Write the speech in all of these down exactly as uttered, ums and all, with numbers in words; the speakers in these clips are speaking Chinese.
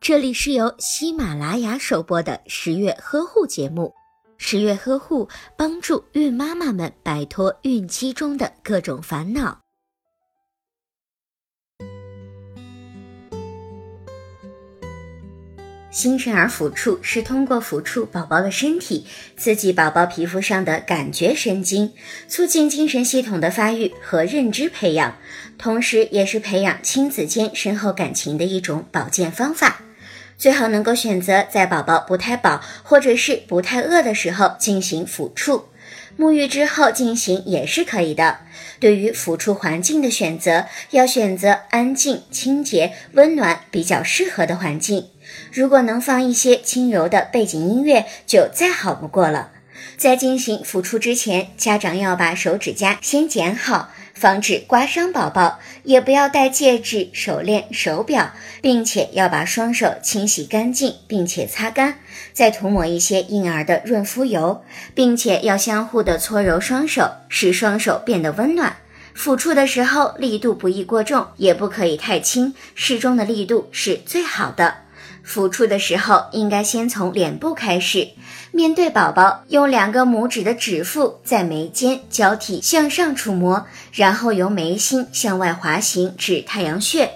这里是由喜马拉雅首播的十月呵护节目。十月呵护帮助孕妈妈们摆脱孕期中的各种烦恼。新生儿抚触是通过抚触宝宝的身体，刺激宝宝皮肤上的感觉神经，促进精神系统的发育和认知培养，同时也是培养亲子间深厚感情的一种保健方法。最好能够选择在宝宝不太饱或者是不太饿的时候进行抚触，沐浴之后进行也是可以的。对于抚触环境的选择，要选择安静、清洁、温暖比较适合的环境。如果能放一些轻柔的背景音乐就再好不过了。在进行抚触之前，家长要把手指甲先剪好，防止刮伤宝宝，也不要戴戒指、手链、手表，并且要把双手清洗干净并且擦干，再涂抹一些婴儿的润肤油，并且要相互的搓揉双手，使双手变得温暖。抚触的时候力度不宜过重，也不可以太轻，适中的力度是最好的。抚触的时候应该先从脸部开始，面对宝宝，用两个拇指的指腹在眉间交替向上触摸，然后由眉心向外滑行至太阳穴，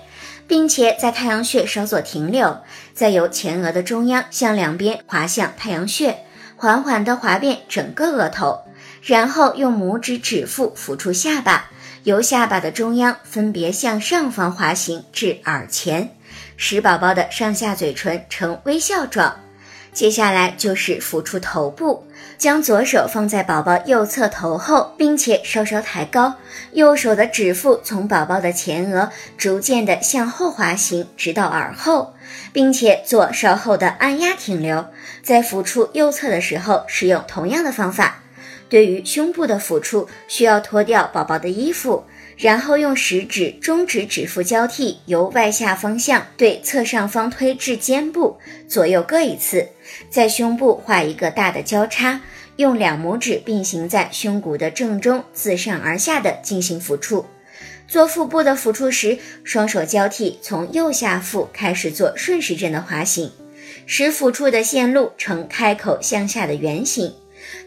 并且在太阳穴稍作停留，再由前额的中央向两边滑向太阳穴，缓缓地滑遍整个额头，然后用拇指指腹抚触下巴，由下巴的中央分别向上方滑行至耳前，使宝宝的上下嘴唇呈微笑状。接下来就是抚触头部，将左手放在宝宝右侧头后，并且稍稍抬高，右手的指腹从宝宝的前额逐渐的向后滑行，直到耳后，并且做稍后的按压停留。在抚触右侧的时候使用同样的方法。对于胸部的抚触，需要脱掉宝宝的衣服，然后用食指、中指指腹交替，由外下方向对侧上方推至肩部，左右各一次，在胸部画一个大的交叉，用两拇指并行在胸骨的正中，自上而下的进行抚触。做腹部的抚触时，双手交替从右下腹开始做顺时针的滑行，使抚触的线路呈开口向下的圆形。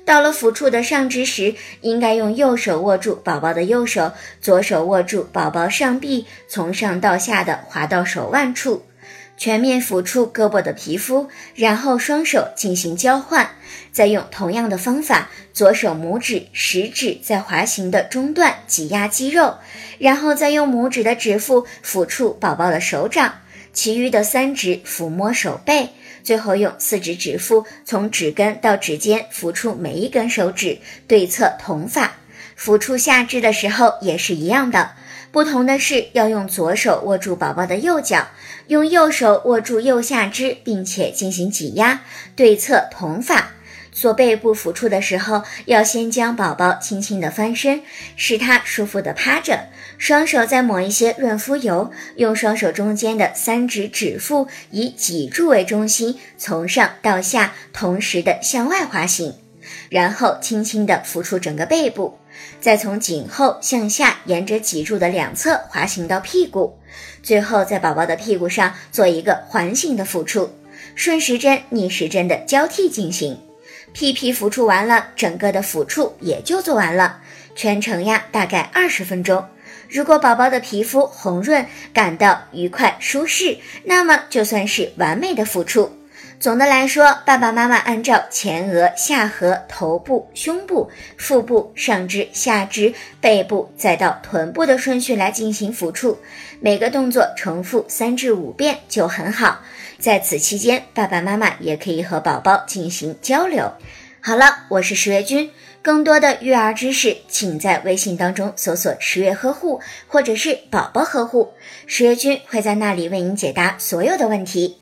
到了抚触的上肢时，应该用右手握住宝宝的右手，左手握住宝宝上臂，从上到下的滑到手腕处，全面抚触胳膊的皮肤，然后双手进行交换，再用同样的方法，左手拇指、食指在滑行的中段挤压肌肉，然后再用拇指的指腹抚触宝宝的手掌，其余的三指抚摸手背，最后用四指指腹从指根到指尖抚触每一根手指，对侧同法。抚触下肢的时候也是一样的，不同的是要用左手握住宝宝的右脚，用右手握住右下肢并且进行挤压，对侧同法。做背部抚触的时候，要先将宝宝轻轻地翻身，使他舒服地趴着，双手再抹一些润肤油，用双手中间的三指指腹以脊柱为中心，从上到下同时地向外滑行，然后轻轻地抚触整个背部，再从颈后向下沿着脊柱的两侧滑行到屁股，最后在宝宝的屁股上做一个环形的抚触，顺时针、逆时针的交替进行。屁屁抚触完了，整个的抚触也就做完了，全程呀大概二十分钟。如果宝宝的皮肤红润，感到愉快舒适，那么就算是完美的抚触。总的来说，爸爸妈妈按照前额、下颌、头部、胸部、腹部、上肢、下肢、背部再到臀部的顺序来进行抚触，每个动作重复三至五遍就很好。在此期间，爸爸妈妈也可以和宝宝进行交流。好了，我是十月君，更多的育儿知识，请在微信当中搜索十月呵护或者是宝宝呵护，十月君会在那里为您解答所有的问题。